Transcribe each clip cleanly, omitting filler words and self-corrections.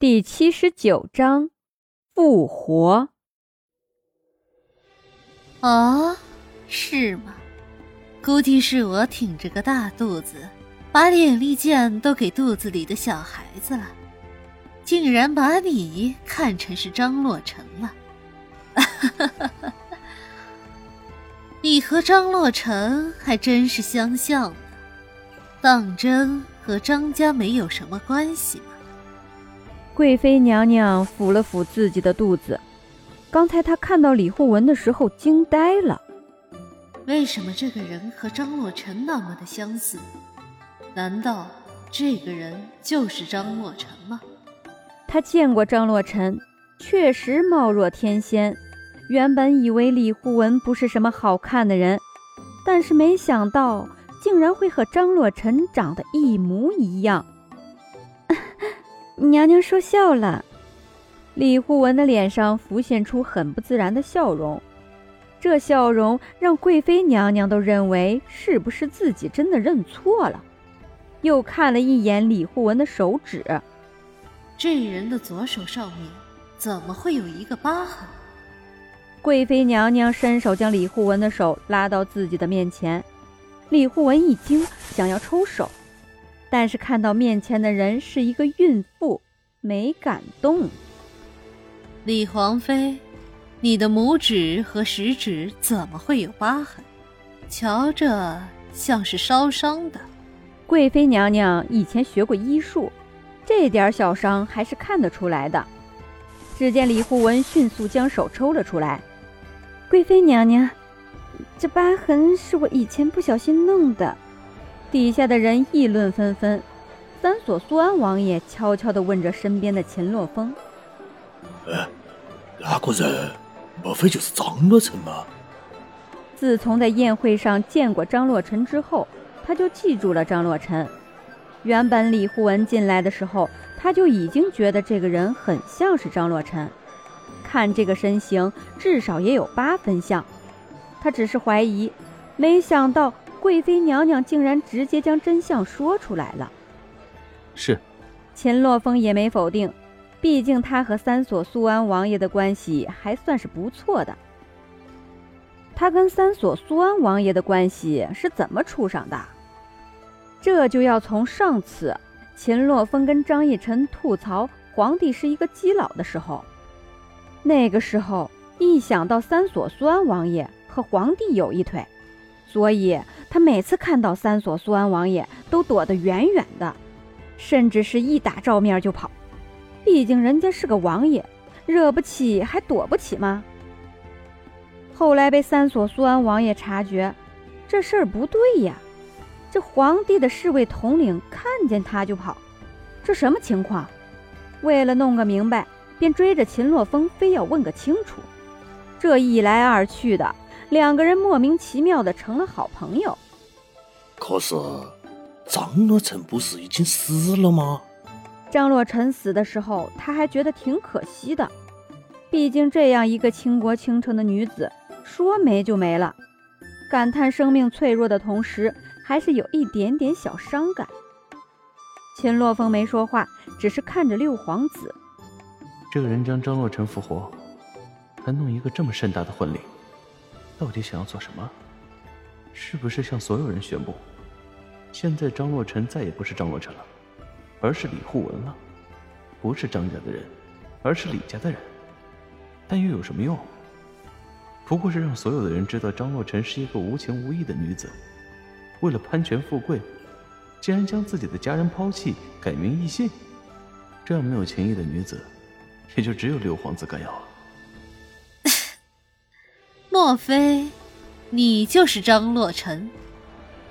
第79章复活。哦，是吗？估计是我挺着个大肚子，把眼力见都给肚子里的小孩子了，竟然把你看成是张洛成了。你和张洛成还真是相像呢，当真和张家没有什么关系吗？贵妃娘娘抚了抚自己的肚子，刚才她看到李护文的时候惊呆了。为什么这个人和张洛成那么的相似？难道这个人就是张洛成吗？她见过张洛成，确实貌若天仙，原本以为李护文不是什么好看的人，但是没想到竟然会和张洛成长得一模一样。娘娘说笑了，李护文的脸上浮现出很不自然的笑容，这笑容让贵妃娘娘都认为是不是自己真的认错了，又看了一眼李护文的手指，这人的左手上面怎么会有一个疤痕？贵妃娘娘伸手将李护文的手拉到自己的面前，李护文一惊，想要抽手，但是看到面前的人是一个孕妇，没敢动。李皇妃，你的拇指和食指怎么会有疤痕？瞧着像是烧伤的。贵妃娘娘以前学过医术，这点小伤还是看得出来的。只见李护文迅速将手抽了出来。贵妃娘娘，这疤痕是我以前不小心弄的。底下的人议论纷纷，三所苏安王爷悄悄地问着身边的秦洛风：那个人莫非就是张洛成吗？自从在宴会上见过张洛成之后，他就记住了张洛成。原本李护文进来的时候，他就已经觉得这个人很像是张洛成，看这个身形至少也有8分像。他只是怀疑，没想到贵妃娘娘竟然直接将真相说出来了。是。秦洛风也没否定，毕竟他和三所苏安王爷的关系还算是不错的。他跟三所苏安王爷的关系是怎么处上的？这就要从上次秦洛风跟张逸晨吐槽皇帝是一个基佬的时候。那个时候一想到三所苏安王爷和皇帝有一腿，所以他每次看到三所苏安王爷都躲得远远的，甚至是一打照面就跑，毕竟人家是个王爷，惹不起还躲不起吗？后来被三所苏安王爷察觉，这事儿不对呀，这皇帝的侍卫统领看见他就跑，这什么情况？为了弄个明白，便追着秦洛风非要问个清楚。这一来二去的，两个人莫名其妙的成了好朋友。可是张洛成不是已经死了吗？张洛成死的时候他还觉得挺可惜的，毕竟这样一个倾国倾城的女子说没就没了，感叹生命脆弱的同时还是有一点点小伤感。秦洛风没说话，只是看着六皇子。这个人将张洛成复活，还弄一个这么盛大的婚礼，到底想要做什么？是不是向所有人宣布，现在张洛成再也不是张洛成了，而是李护文了？不是张家的人，而是李家的人，但又有什么用？不过是让所有的人知道张洛成是一个无情无义的女子，为了攀权富贵，竟然将自己的家人抛弃，改名易姓。这样没有情义的女子，也就只有六皇子敢要了。莫非你就是张洛成？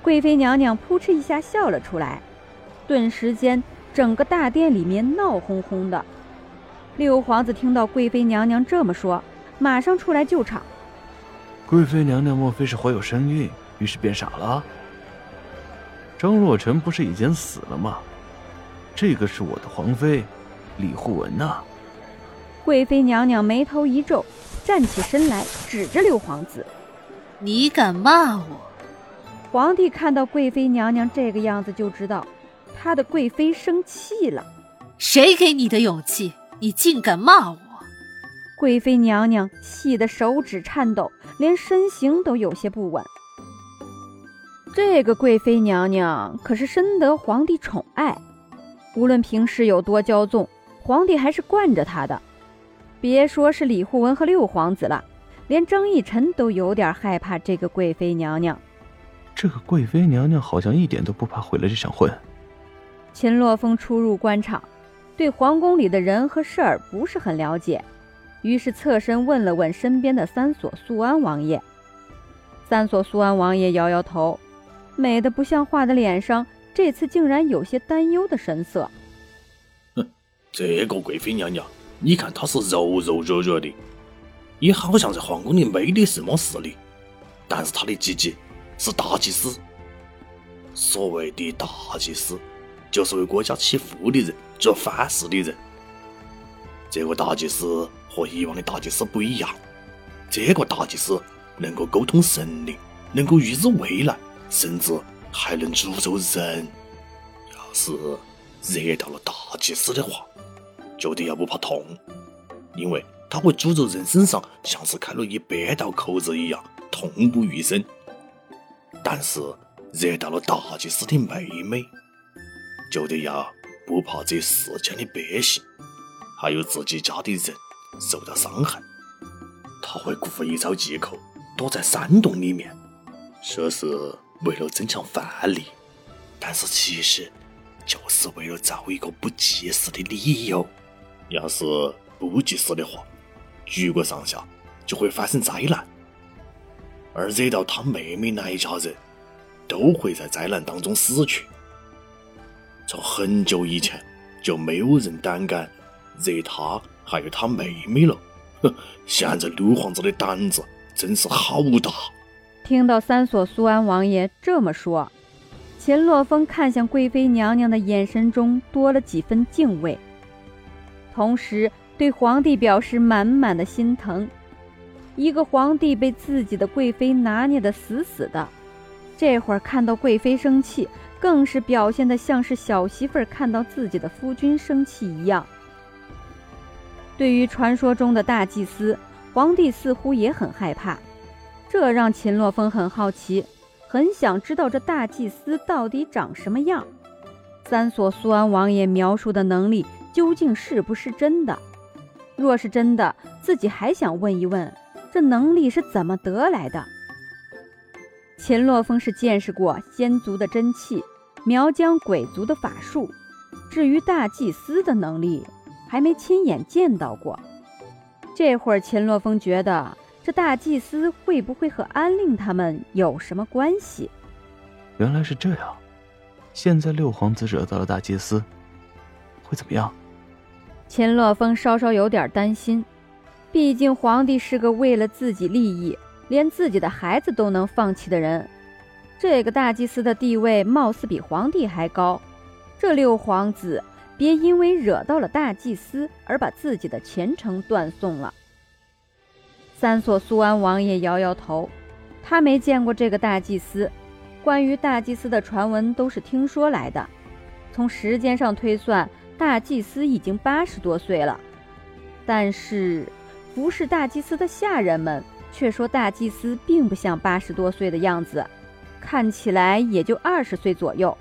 贵妃娘娘扑哧一下笑了出来，顿时间整个大殿里面闹哄哄的。六皇子听到贵妃娘娘这么说，马上出来救场。贵妃娘娘莫非是怀有身孕，于是变傻了？张洛成不是已经死了吗？这个是我的皇妃李护文呐。贵妃娘娘眉头一皱，站起身来指着六皇子：你敢骂我？皇帝看到贵妃娘娘这个样子就知道她的贵妃生气了，谁给你的勇气？你竟敢骂我！贵妃娘娘气得手指颤抖，连身形都有些不稳。这个贵妃娘娘可是深得皇帝宠爱，无论平时有多骄纵，皇帝还是惯着她的。别说是李护文和六皇子了，连张奕晨都有点害怕这个贵妃娘娘。这个贵妃娘娘好像一点都不怕毁了这场婚。秦洛风初入官场，对皇宫里的人和事儿不是很了解，于是侧身问了问身边的三所肃安王爷。三所肃安王爷摇摇头，美得不像话的脸上这次竟然有些担忧的神色。这个贵妃娘娘，你看她是柔柔弱弱的，也好像在皇宫里没得什么实力，但是她的姐姐是大祭司。所谓的大祭司，就是为国家祈福的人，做凡事的人。这个大祭司和以往的大祭司不一样，这个大祭司能够沟通神灵，能够与之为难，甚至还能诅咒人。要是惹到了大祭司的话，就得要不怕痛，因为他会诅咒人身上像是开了100道口子一样，痛不欲生。但是惹到了大祭司的妹妹，就得要不怕这世间的百姓，还有自己家的人受到伤害。他会故意找借口躲在山洞里面，说是为了增强法力，但是其实就是为了找一个不及时的理由。要是不及时的话，举国上下就会发生灾难，而惹到他妹妹那一家人都会在灾难当中死去。从很久以前就没有人胆敢惹他还有他妹妹了，现在六皇子的胆子真是好大。听到三所苏安王爷这么说，秦洛风看向贵妃娘娘的眼神中多了几分敬畏，同时对皇帝表示满满的心疼。一个皇帝被自己的贵妃拿捏得死死的，这会儿看到贵妃生气，更是表现得像是小媳妇儿看到自己的夫君生气一样。对于传说中的大祭司，皇帝似乎也很害怕，这让秦洛风很好奇，很想知道这大祭司到底长什么样，三所苏安王爷描述的能力究竟是不是真的。若是真的，自己还想问一问，这能力是怎么得来的。秦洛风是见识过仙族的真气，苗疆鬼族的法术，至于大祭司的能力，还没亲眼见到过。这会儿秦洛风觉得，这大祭司会不会和安令他们有什么关系？原来是这样，现在六皇子惹到了大祭司，会怎么样？秦洛风稍稍有点担心，毕竟皇帝是个为了自己利益，连自己的孩子都能放弃的人，这个大祭司的地位貌似比皇帝还高，这六皇子别因为惹到了大祭司而把自己的前程断送了。三所苏安王爷摇摇头，他没见过这个大祭司，关于大祭司的传闻都是听说来的，从时间上推算，大祭司已经80多岁了，但是服侍大祭司的下人们却说大祭司并不像80多岁的样子，看起来也就20岁左右。